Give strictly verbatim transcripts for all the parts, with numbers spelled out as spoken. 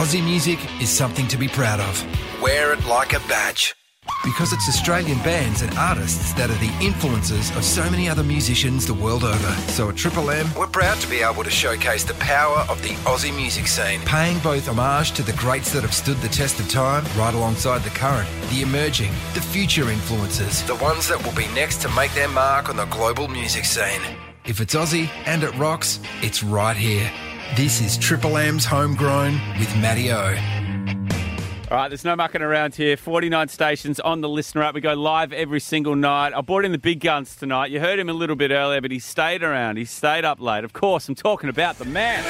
Aussie music is something to be proud of. Wear it like a badge. Because it's Australian bands and artists that are the influences of so many other musicians the world over. So at Triple M, we're proud to be able to showcase the power of the Aussie music scene, paying both homage to the greats that have stood the test of time, right alongside the current, the emerging, the future influences, the ones that will be next to make their mark on the global music scene. If it's Aussie and it rocks, it's right here. This is Triple M's Homegrown with Matty O. All right, there's no mucking around here. forty-nine stations on the Listener App. We go live every single night. I brought in the big guns tonight. You heard him a little bit earlier, but he stayed around. He stayed up late. Of course, I'm talking about the man.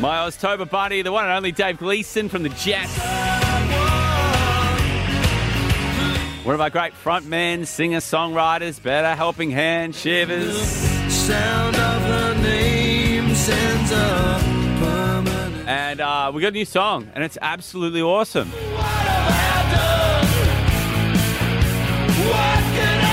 My Oztober buddy, the one and only Dave Gleeson from the Jets. One of our great frontmen, singer, songwriters, better helping hand, Shivers. Sound of her name sends up. And uh, we got a new song, and it's absolutely awesome. What have I done? What can I do?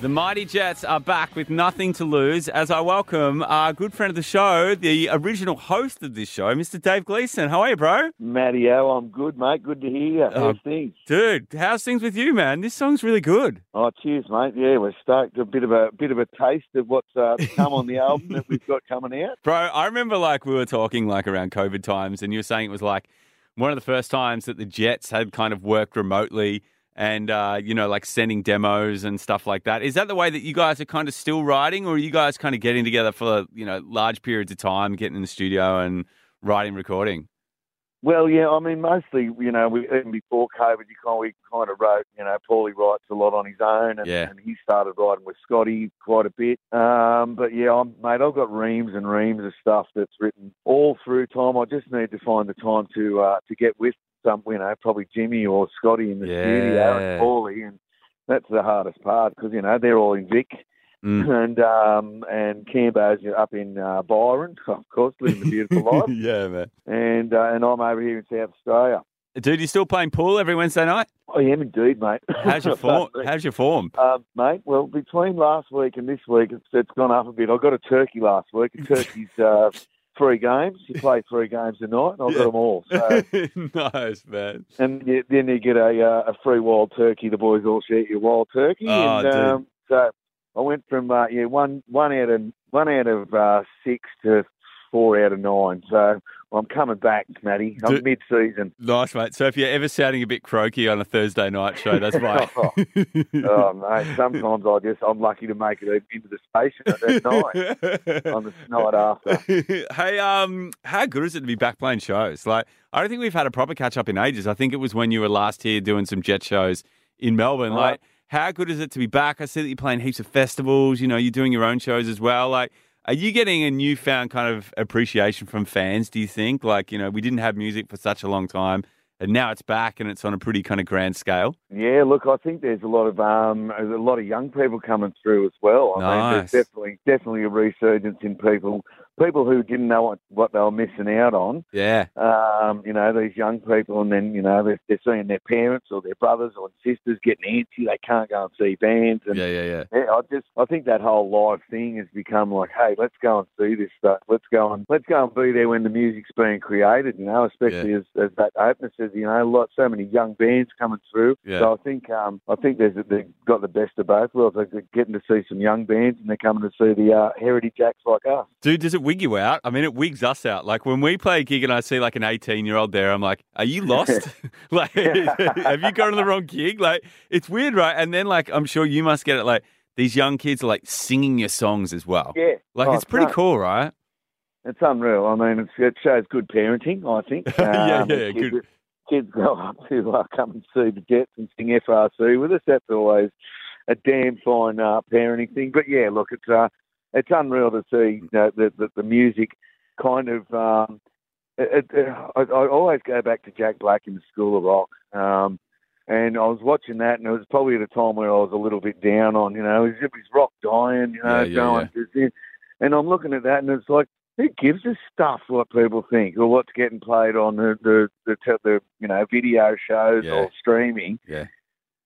The Mighty Jets are back with nothing to lose as I welcome our good friend of the show, the original host of this show, Mister Dave Gleeson. How are you, bro? Matty O, I'm good, mate. Good to hear you. How's uh, things? Dude, how's things with you, man? This song's really good. Oh, cheers, mate. Yeah, we're stoked. A bit of a bit of a taste of what's uh, come on the album that we've got coming out. Bro, I remember like we were talking like around COVID times, and you were saying it was like one of the first times that the Jets had kind of worked remotely and, uh, you know, like sending demos and stuff like that. Is that the way that you guys are kind of still writing, or are you guys kind of getting together for, you know, large periods of time, getting in the studio and writing, recording? Well, yeah, I mean, mostly, you know, we, even before COVID, you kind of, we kind of wrote, you know, Paulie writes a lot on his own, and, yeah. and he started writing with Scotty quite a bit. Um, but, yeah, I'm, mate, I've got reams and reams of stuff that's written all through time. I just need to find the time to uh, to get with some, you know, probably Jimmy or Scotty in the yeah. studio and Paulie, and that's the hardest part because, you know, they're all in Vic. Mm. And um, and Cambo's up in uh, Byron, of course, living the beautiful life. Yeah, man. And uh, and I'm over here in South Australia. Dude, you still playing pool every Wednesday night? I am indeed, mate. How's your form? How's your form, uh, mate? Well, between last week and this week, it's, it's gone up a bit. I got a turkey last week. A turkey's uh, three games. You play three games a night, and I've yeah. got them all. So. Nice, man. And you, then you get a uh, a free wild turkey. The boys all share your wild turkey. Oh, and, dude. Um, so. I went from uh, yeah one one out of one out of uh, six to four out of nine. So I'm coming back, Matty. I'm mid season. Nice, mate. So if you're ever sounding a bit croaky on a Thursday night show, that's why. oh, oh, mate. Sometimes I just I'm lucky to make it into the station that night on the night after. Hey, um, how good is it to be back playing shows? Like I don't think we've had a proper catch up in ages. I think it was when you were last here doing some Jet shows in Melbourne, oh. like. How good is it to be back? I see that you're playing heaps of festivals. You know, you're doing your own shows as well. Like, are you getting a newfound kind of appreciation from fans, do you think? Like, you know, we didn't have music for such a long time, and now it's back and it's on a pretty kind of grand scale. Yeah, look, I think there's a lot of um, a lot of young people coming through as well. I nice. mean, there's definitely, definitely a resurgence in people. People who didn't know what, what they were missing out on. Yeah. Um, you know, these young people, and then, you know, they're, they're seeing their parents or their brothers or sisters getting antsy. They can't go and see bands. And yeah, yeah, yeah, yeah. I just, I think that whole live thing has become like, hey, let's go and see this stuff. Let's go and, let's go and be there when the music's being created, you know, especially yeah. as, as that opener says, you know, like so many young bands coming through. Yeah. So I think, um, I think there's, they've got the best of both worlds. They're getting to see some young bands, and they're coming to see the uh, heritage acts like us. Dude, does it wig you out? I mean, it wigs us out. Like when we play a gig and I see like an eighteen year old there, I'm like, are you lost? Like, have you gone to the wrong gig? Like, it's weird, right? And then like, I'm sure you must get it. Like these young kids are like singing your songs as well. Yeah. Like oh, it's pretty no. cool, right? It's unreal. I mean, it's, it shows good parenting, I think. Um, yeah, yeah, kids, good. Kids grow up to uh, come and see the Jets and sing F R C with us. That's always a damn fine uh, parenting thing. But yeah, look, it's, uh, It's unreal to see, you know, the, the, the music kind of um, – I, I always go back to Jack Black in the School of Rock. Um, and I was watching that, and it was probably at a time where I was a little bit down on, you know, is rock dying, you know, yeah, yeah, going yeah. And I'm looking at that, and it's like, who gives a stuff what people think or what's getting played on the, the, the, the you know, video shows yeah. or streaming? Yeah.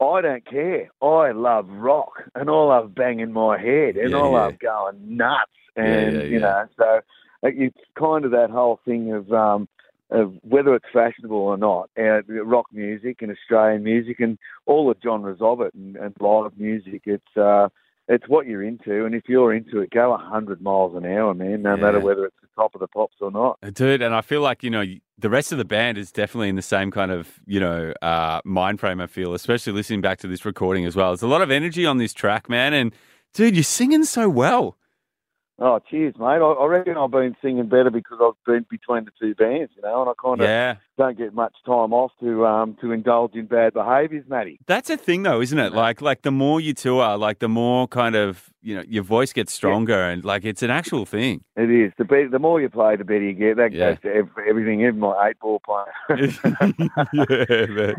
I don't care. I love rock and I love banging my head and yeah, I yeah. love going nuts. And, yeah, yeah, you know, yeah. so it's kind of that whole thing of, um, of whether it's fashionable or not, uh, rock music and Australian music and all the genres of it and, and live music. It's, uh, it's what you're into, and if you're into it, go one hundred miles an hour, man, no yeah. matter whether it's the top of the pops or not. Dude, and I feel like, you know, the rest of the band is definitely in the same kind of, you know, uh, mind frame, I feel, especially listening back to this recording as well. There's a lot of energy on this track, man, and, dude, you're singing so well. Oh, cheers, mate. I, I reckon I've been singing better because I've been between the two bands, you know, and I kind of yeah. don't get much time off to um, to indulge in bad behaviours, Matty. That's a thing, though, isn't it? Like, like the more you tour, like the more kind of, you know, your voice gets stronger yeah. and, like, it's an actual thing. It is. The better, the more you play, the better you get. That yeah. goes to every, everything, even my eight-ball player. yeah,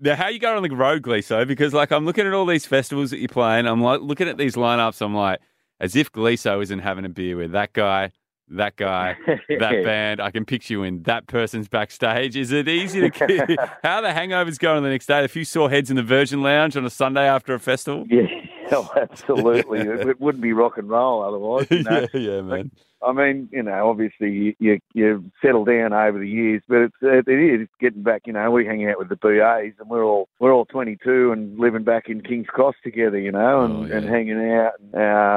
now, how you going on the road, Gleeso? Because, like, I'm looking at all these festivals that you're playing. I'm like looking at these lineups. I'm like, as if Gleeso isn't having a beer with that guy, that guy, that band. I can picture you in that person's backstage. Is it easy to... How are the hangovers going the next day? A few sore heads in the Virgin Lounge on a Sunday after a festival? Yeah, oh, absolutely. it, it wouldn't be rock and roll otherwise. You know? yeah, yeah, man. I mean, you know, obviously you, you, you've settled down over the years, but it's, it, it is getting back, you know, we're hanging out with the B As and we're all we're all twenty-two and living back in Kings Cross together, you know, and, oh, yeah. and hanging out,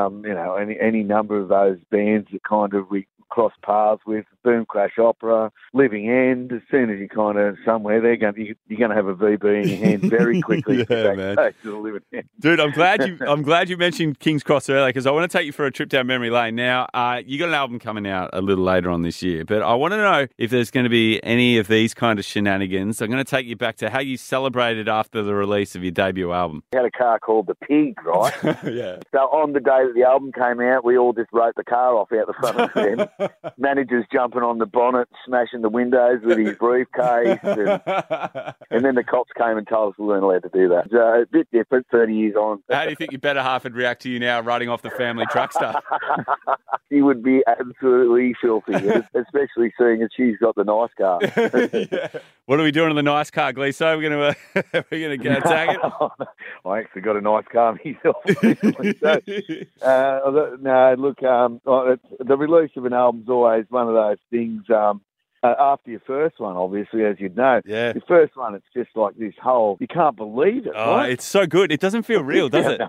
um, you know, any, any number of those bands that kind of we cross paths with, Boom Crash Opera, Living End, as soon as you kind of somewhere, they're going to, you're going to have a V B in your hand very quickly. yeah, man. To the Living End. Dude, I'm glad, you, I'm glad you mentioned Kings Cross earlier because I want to take you for a trip down memory lane now. Uh, you got an album coming out a little later on this year, but I want to know if there's going to be any of these kind of shenanigans. I'm going to take you back to how you celebrated after the release of your debut album. You had a car called the Pig, right? yeah. So on the day that the album came out, we all just wrote the car off out the front of the van. Manager's jumping on the bonnet, smashing the windows with his briefcase, and, and then the cops came and told us we weren't allowed to do that. So a bit different, thirty years on. How do you think your better half would react to you now riding off the family truckster? He would be absolutely filthy, especially seeing that she's got the nice car. yeah. What are we doing on the nice car, Gleeso? We're going to uh, we're going to go tag it. I actually got a nice car myself. so, uh, no, look, um, the release of an album's always one of those things. Um, Uh, after your first one, obviously, as you'd know. Yeah. Your first one, it's just like this whole, you can't believe it. Oh, right? It's so good. It doesn't feel real, does it?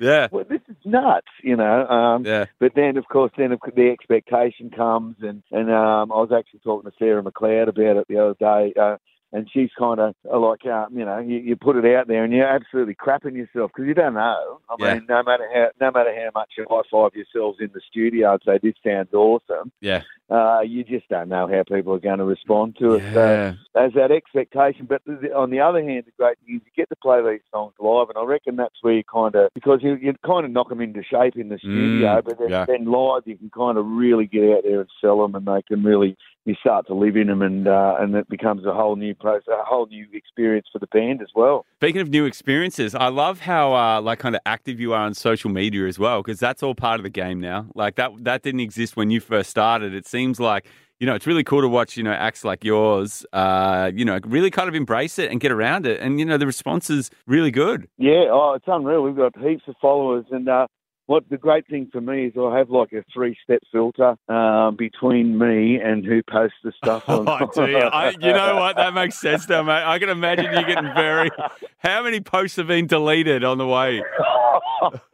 Yeah. Well, this is nuts, you know. Um, yeah. But then, of course, then the expectation comes. And, and um, I was actually talking to Sarah McLeod about it the other day. Uh, and she's kind of like, uh, you know, you, you put it out there and you're absolutely crapping yourself because you don't know. I yeah. mean, no matter how no matter how much you high-five yourselves in the studio and say, this sounds awesome. Yeah. Uh, you just don't know how people are going to respond to it. Yeah. So as that expectation. But on the other hand, the great thing is you get to play these songs live, and I reckon that's where you kind of, because you, you kind of knock them into shape in the studio, mm, but then, yeah. then live you can kind of really get out there and sell them, and they can really, you start to live in them, and uh, and it becomes a whole new process, a whole new experience for the band as well. Speaking of new experiences, I love how uh, like kind of active you are on social media as well, because that's all part of the game now. Like that that didn't exist when you first started. It seems like, you know, it's really cool to watch, you know, acts like yours, uh, you know, really kind of embrace it and get around it, and you know the response is really good. Yeah, oh, it's unreal. We've got heaps of followers, and. Uh, What the great thing for me is I have like a three-step filter um, between me and who posts the stuff. On. Oh, do you? I, you know what? That makes sense now, mate. I can imagine you getting very... How many posts have been deleted on the way?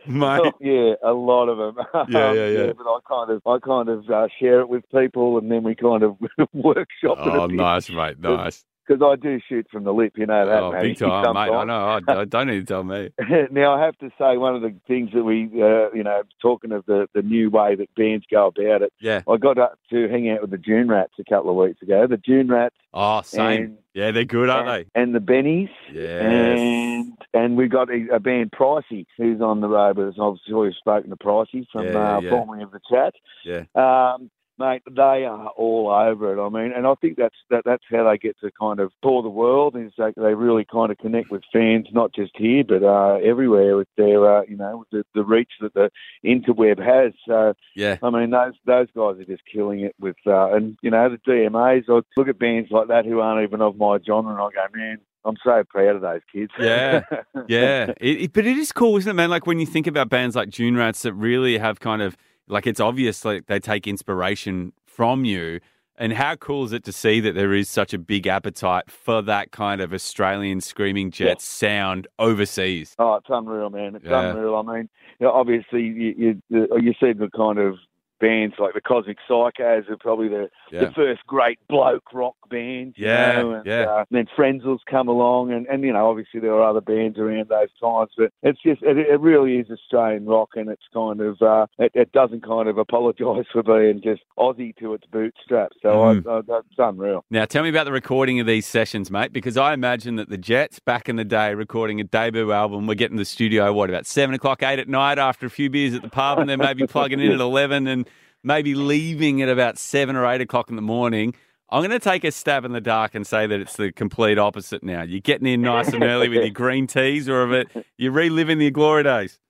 Mate. Oh, yeah, a lot of them. Yeah, yeah, yeah. yeah but I kind of, I kind of uh, share it with people, and then we kind of workshop it. Oh, nice, mate, nice. Because I do shoot from the lip, you know that, oh, mate. Big time, sometimes. Mate. I know. I, I don't need to tell me. Now, I have to say, one of the things that we, uh, you know, talking of the, the new way that bands go about it, yeah. I got up to hang out with the Dune Rats a couple of weeks ago. The Dune Rats. Oh, same. And, yeah, they're good, aren't and, they? And the Bennies. Yes. And, and we got a, a band, Pricey, who's on the road with us. Obviously, we've spoken to Pricey from yeah, uh, yeah. formerly of the chat. Yeah. Um, Mate, they are all over it. I mean, and I think that's that, that's how they get to kind of tour the world, is they, they really kind of connect with fans, not just here but uh, everywhere with their, uh, you know, with the, the reach that the interweb has. So, yeah. I mean, those those guys are just killing it with, uh, and you know, the D M As. I look at bands like that who aren't even of my genre, and I go, man, I'm so proud of those kids. Yeah, yeah. It, it, but it is cool, isn't it, man? Like when you think about bands like Dune Rats that really have kind of, like it's obvious like they take inspiration from you. And how cool is it to see that there is such a big appetite for that kind of Australian Screaming Jets yeah. sound overseas? Oh, it's unreal, man. It's yeah. unreal. I mean, you know, obviously you, you, you see the kind of bands like the Cosmic Psychos are probably the, yeah. the first great bloke rock band. Yeah, know, and, yeah. Uh, and then Frenzel's come along, and, and, you know, obviously there are other bands around those times, but it's just, it, it really is Australian rock, and it's kind of, uh, it, it doesn't kind of apologise for being just Aussie to its bootstraps, so mm. I, I, that's unreal. Now, tell me about the recording of these sessions, mate, because I imagine that the Jets, back in the day, recording a debut album, we're getting to the studio, what, about seven o'clock, eight at night, after a few beers at the pub, and then maybe plugging in at eleven, and maybe leaving at about seven or eight o'clock in the morning. I'm going to take a stab in the dark and say that it's the complete opposite now. You're getting in nice and early with your green teas, or if it, you're reliving your glory days.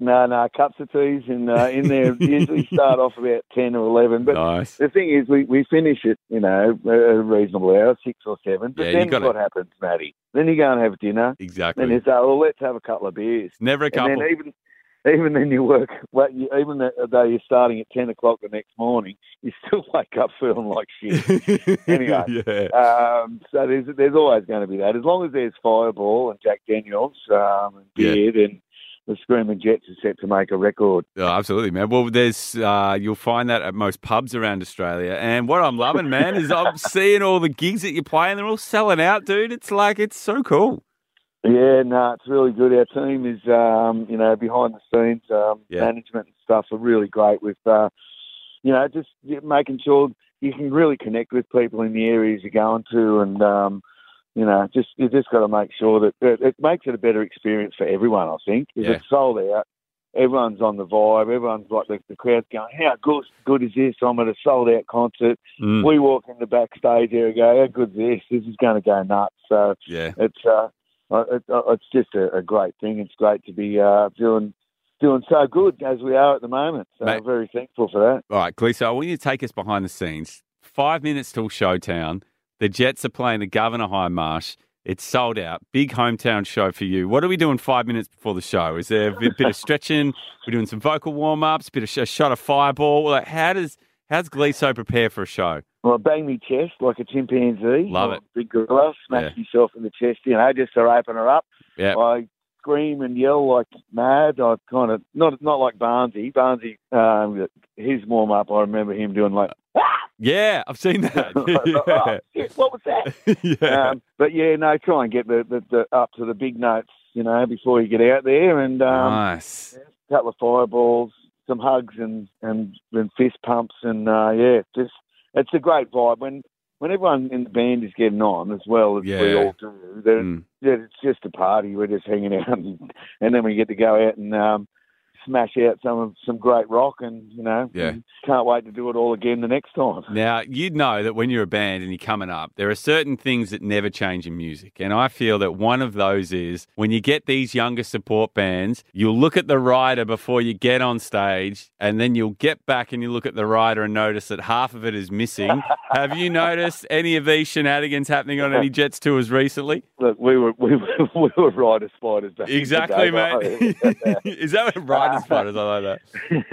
No, no, cups of teas and uh, in there usually start off about ten or eleven. But nice. The thing is, we, we finish it, you know, a reasonable hour, six or seven. But yeah, then gotta... what happens, Matty? Then you go and have dinner. Exactly. Then you say, well, let's have a couple of beers. Never a couple. And then even... Even then you work, even though you're starting at ten o'clock the next morning, you still wake up feeling like shit. Anyway, yeah. um, so there's there's always going to be that. As long as there's Fireball and Jack Daniels um, and beer, yeah. then the Screaming Jets are set to make a record. Oh, absolutely, man. Well, there's uh, you'll find that at most pubs around Australia. And what I'm loving, man, is I'm seeing all the gigs that you're playing. They're all selling out, dude. It's like, it's so cool. Yeah, no, nah, it's really good. Our team is, um, you know, behind the scenes, um, yeah. management and stuff are really great with, uh, you know, just making sure you can really connect with people in the areas you're going to, and, um, you know, just you just got to make sure that it, it makes it a better experience for everyone, I think. If yeah. it's sold out, everyone's on the vibe, everyone's like, the, the crowd's going, how good, good is this? I'm at a sold-out concert. Mm. We walk in the backstage here and go, how good is this? This is going to go nuts. So yeah. it's... Uh, It's just a great thing. It's great to be uh, doing doing so good as we are at the moment. So Mate, I'm very thankful for that. All right, Gleeson, I want you to take us behind the scenes. Five minutes till showtown. The Jets are playing the Governor High Marsh. It's sold out. Big hometown show for you. What are we doing five minutes before the show? Is there a bit, bit of stretching? We're doing some vocal warm-ups, a bit of a shot of Fireball. Like, how does how's Gleeson prepare for a show? Well, I bang me chest like a chimpanzee. Love it. Big gorilla, smash yeah. myself in the chest, you know, just to open her up. Yeah. I scream and yell like mad. I kind of, not not like Barnsey. Barnsey, um, his warm-up, I remember him doing like, ah! Yeah, I've seen that. yeah. Oh, shit, what was that? yeah. Um, but, yeah, no, try and get the, the, the up to the big notes, you know, before you get out there. And um, nice. Yeah, a couple of fireballs, some hugs and, and, and fist pumps and, uh, yeah, just... It's a great vibe. When when everyone in the band is getting on as well as yeah. we all do, mm. it's just a party. We're just hanging out, and, and then we get to go out and um, smash out some of some great rock, and, you know, yeah. can't wait to do it all again the next time. Now, you'd know that when you're a band and you're coming up, there are certain things that never change in music, and I feel that one of those is when you get these younger support bands, you'll look at the rider before you get on stage, and then you'll get back and you look at the rider and notice that half of it is missing. Have you noticed any of these shenanigans happening on any Jets tours recently? Look, we were we were, we were rider spiders back exactly, in the day, mate. Is that what rider? As far as I like that.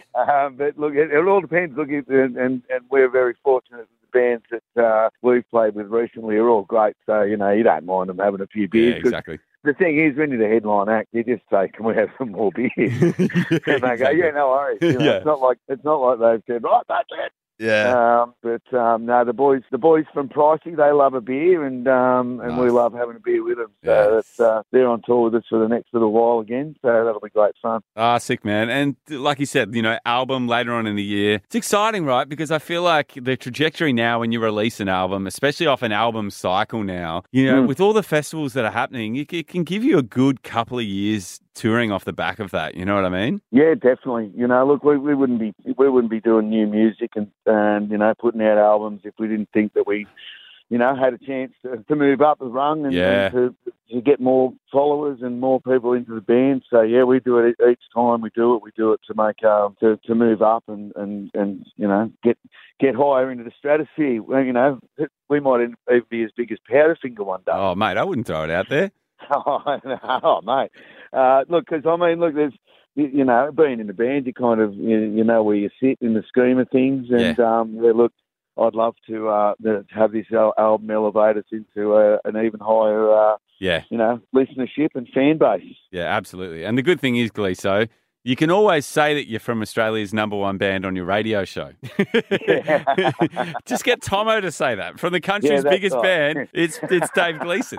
Yeah. um, but look, it, it all depends. Look, it, and, and we're very fortunate that the bands that uh, we've played with recently are all great. So, you know, you don't mind them having a few beers. Yeah, exactly. The thing is, when you're the headline act, you just say, "Can we have some more beers?" yeah, and they exactly. go, "Yeah, no worries." You know, yeah. It's not like it's not like they've said, "Right, that's it." Yeah, um, but um, no, the boys, the boys from Pricey, they love a beer, and um, and nice. we love having a beer with them. So yes. that's, uh, they're on tour with us for the next little while again. So that'll be great fun. Ah, sick, man! And like you said, you know, album later on in the year, it's exciting, right? Because I feel like the trajectory now, when you release an album, especially off an album cycle now, you know, mm. with all the festivals that are happening, it can give you a good couple of years touring off the back of that, you know what I mean? Yeah, definitely. You know, look, we, we wouldn't be we wouldn't be doing new music and, and you know, putting out albums if we didn't think that we you know, had a chance to, to move up the rung and, yeah. and to, to get more followers and more people into the band. So, yeah, we do it each time. We do it. We do it to make um, to, to move up and, and, and, you know, get get higher into the stratosphere. Well, you know, we might even be as big as Powderfinger one day. Oh, mate, I wouldn't throw it out there. oh, no, oh, mate. Uh, look, because, I mean, look, there's, you know, being in the band, you kind of, you know, where you sit in the scheme of things. And, yeah. um, yeah, look, I'd love to uh, have this album elevate us into uh, an even higher, uh, yeah. you know, listenership and fan base. Yeah, absolutely. And the good thing is, Gleeso, you can always say that you're from Australia's number one band on your radio show. Yeah. Just get Tomo to say that. From the country's yeah, biggest right. band, it's it's Dave Gleeson.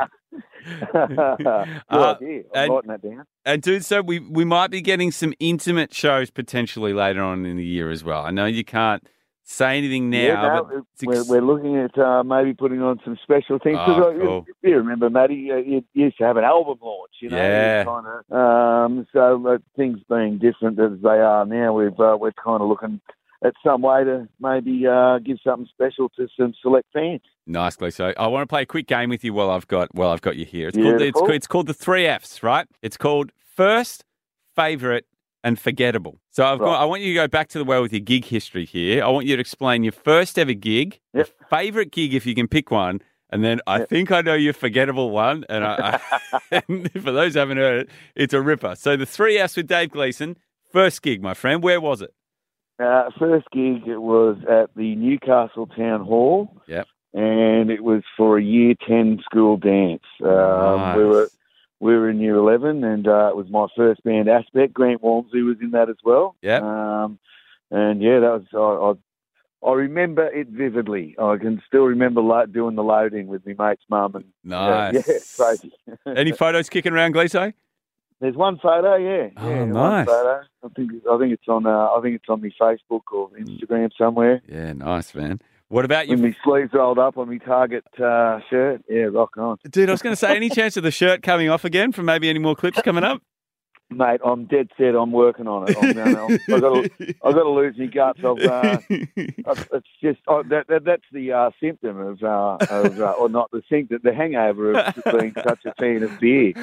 uh, and, and dude, so we, we might be getting some intimate shows potentially later on in the year as well. I know you can't say anything now. Yeah, no, but we're, ex- we're looking at uh, maybe putting on some special things. Oh, cool. You, you remember, Matty, you used to have an album launch, you know. Yeah. Kind of, um, so uh, things being different as they are now, we've, uh, we're kind of looking at some way to maybe uh, give something special to some select fans. Nicely so. I want to play a quick game with you while I've got while I've got you here. It's called, it's, it's called the three Fs, right? It's called first, favourite, and forgettable. So I've right. got, I want you to go back to the well with your gig history here. I want you to explain your first ever gig, yep. your favourite gig if you can pick one, and then I yep. think I know your forgettable one. And I, I, for those who haven't heard it, it's a ripper. So the three Fs with Dave Gleeson. First gig, my friend. Where was it? Uh, first gig, it was at the Newcastle Town Hall, yep. and it was for a Year ten school dance. Um, nice. We were we were in Year eleven, and uh, it was my first band, Aspect. Grant Walmsley was in that as well. Yep. Um, and, yeah, that was I, I, I remember it vividly. I can still remember lo- doing the loading with my mate's mum. And, nice. Uh, yeah, it's crazy. Any photos kicking around, Gleeso? There's one photo, yeah. Oh, yeah, nice. One photo. I think I think it's on uh, I think it's on my Facebook or Instagram somewhere. Yeah, nice, man. What about you? With my sleeves rolled up on my Target uh, shirt. Yeah, rock on, dude. I was going to say, any chance of the shirt coming off again? From maybe any more clips coming up? Mate, I'm dead set. I'm working on it. I'm, I'm, I've got to, I've got to lose my guts. I've, uh, I've, it's just oh, that, that, that's the uh, symptom of, uh, of uh, or not the symptom, the hangover of being such a fan of beer.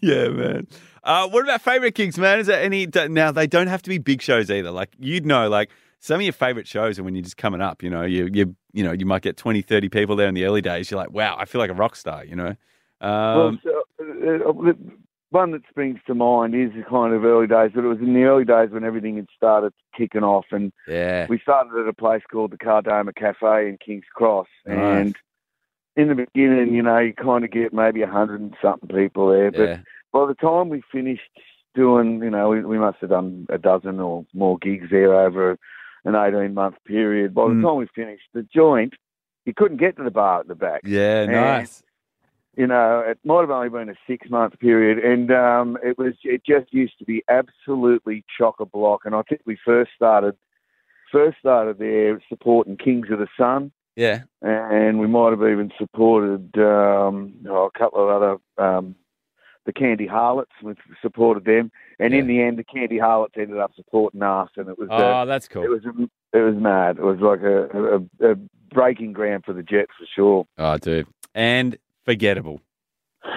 Yeah, man. Uh, what about favourite gigs, man? Is there any? Now they don't have to be big shows either. Like you'd know, like some of your favourite shows are when you're just coming up. You know, you you you know, you might get twenty, thirty people there in the early days. You're like, wow, I feel like a rock star. You know. Um, well, so, uh, uh, one that springs to mind is the kind of early days, but it was in the early days when everything had started kicking off, and yeah. we started at a place called the Cardama Cafe in Kings Cross, nice. And in the beginning, you know, you kind of get maybe a hundred and something people there, but yeah. by the time we finished doing, you know, we, we must have done a dozen or more gigs there over an eighteen-month period. By the mm. time we finished, the joint, you couldn't get to the bar at the back. Yeah, and, nice. You know, it might have only been a six-month period, and um, it was it just used to be absolutely chock-a-block. And I think we first started first started there supporting Kings of the Sun. Yeah. And we might have even supported um, oh, a couple of other, um, the Candy Harlots, we supported them. And yeah. in the end, the Candy Harlots ended up supporting us. And it was oh, a, that's cool. It was, a, it was mad. It was like a, a, a breaking ground for the Jets for sure. Oh, dude. And... forgettable.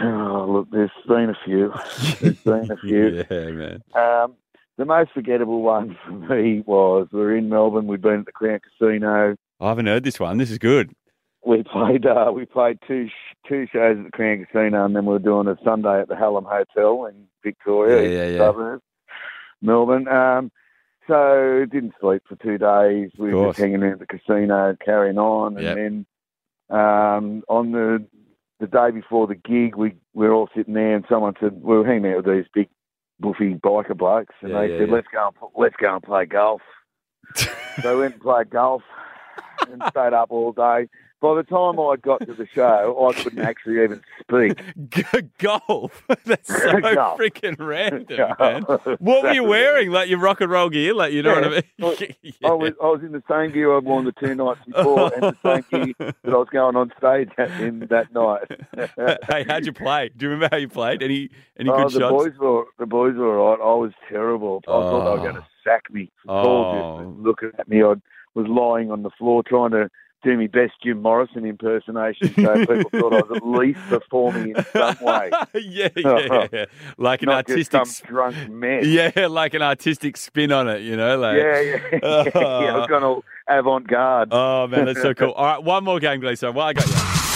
Oh, look, there's been a few. There's been a few. Yeah, man. Um, the most forgettable one for me was we were in Melbourne. We'd been at the Crown Casino. I haven't heard this one. This is good. We played uh, we played two sh- two shows at the Crown Casino, and then we were doing a Sunday at the Hallam Hotel in Victoria, yeah, yeah, yeah. suburbs, Melbourne. Um, so didn't sleep for two days. We were just hanging out at the casino, carrying on, and yep. then um, on the The day before the gig, we, we were all sitting there, and someone said we were hanging out with these big, boofy biker blokes, and yeah, they yeah, said, yeah. "Let's go and let's go and play golf." So we went and played golf and stayed up all day. By the time I got to the show, I couldn't actually even speak. G- golf? That's so golf. Freaking random, man. What were you wearing? Like your rock and roll gear? Like, you know yeah. what I mean? yeah. I, was, I was in the same gear I'd worn the two nights before and the same gear that I was going on stage at, in that night. Hey, how'd you play? Do you remember how you played? Any any oh, good the shots? Boys were, the boys were all right. I was terrible. I oh. thought they were going to sack me. For oh. Looking at me, I was lying on the floor trying to do my best Jim Morrison impersonation so people thought I was at least performing in some way. yeah, yeah, yeah. Like an Not artistic just some drunk mess. Yeah, like an artistic spin on it, you know. Like, yeah, yeah. Oh. yeah. I was going all avant-garde. Oh, man, that's so cool. All right, one more game, Gleeson. Well, I got you.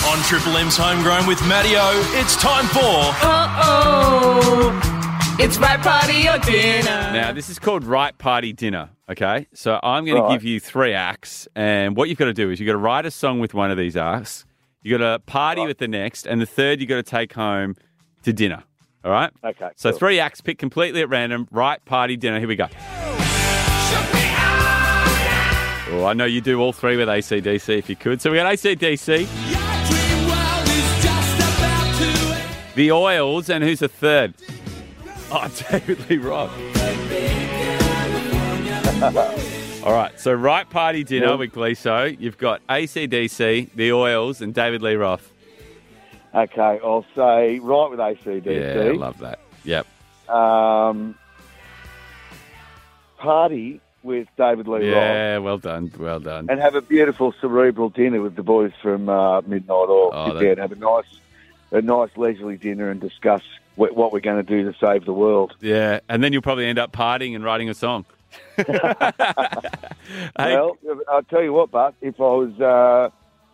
On Triple M's Homegrown with Matty O, it's time for... Uh-oh. It's Right Party or Dinner. Now, this is called Right Party Dinner, okay? So I'm going right. to give you three acts, and what you've got to do is you've got to write a song with one of these acts, you've got to party right. with the next, and the third you've got to take home to dinner, all right? Okay, So cool. three acts, picked completely at random, Right Party Dinner. Here we go. Oh, I know you do all three with A C D C if you could. So we got A C D C. The Oils, and who's the third? Oh, David Lee Roth. All right, so Right Party Dinner yeah. with Gleeson. You've got A C D C, The Oils, and David Lee Roth. Okay, I'll say Right with A C D C. Yeah, I love that. Yep. Um, party with David Lee yeah, Roth. Yeah, well done, well done. And have a beautiful cerebral dinner with the boys from uh, Midnight Oil. Oh, that... Have a nice, a nice leisurely dinner and discuss what we're going to do to save the world. Yeah, and then you'll probably end up partying and writing a song. Well, I'll tell you what, but if I was uh,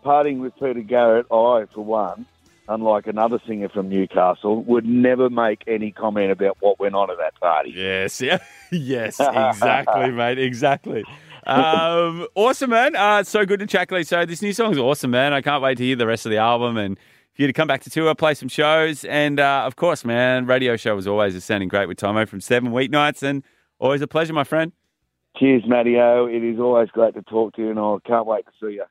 partying with Peter Garrett, I, for one, unlike another singer from Newcastle, would never make any comment about what went on at that party. Yes, yeah. yes, exactly, mate, exactly. Um, awesome, man. Uh, it's so good to chat, Lee. So this new song's awesome, man. I can't wait to hear the rest of the album and... you to come back to tour, play some shows, and uh, of course, man, radio show as always is sounding great with Tomo from seven weeknights, and always a pleasure, my friend. Cheers, Matty O. It is always great to talk to you, and I can't wait to see you.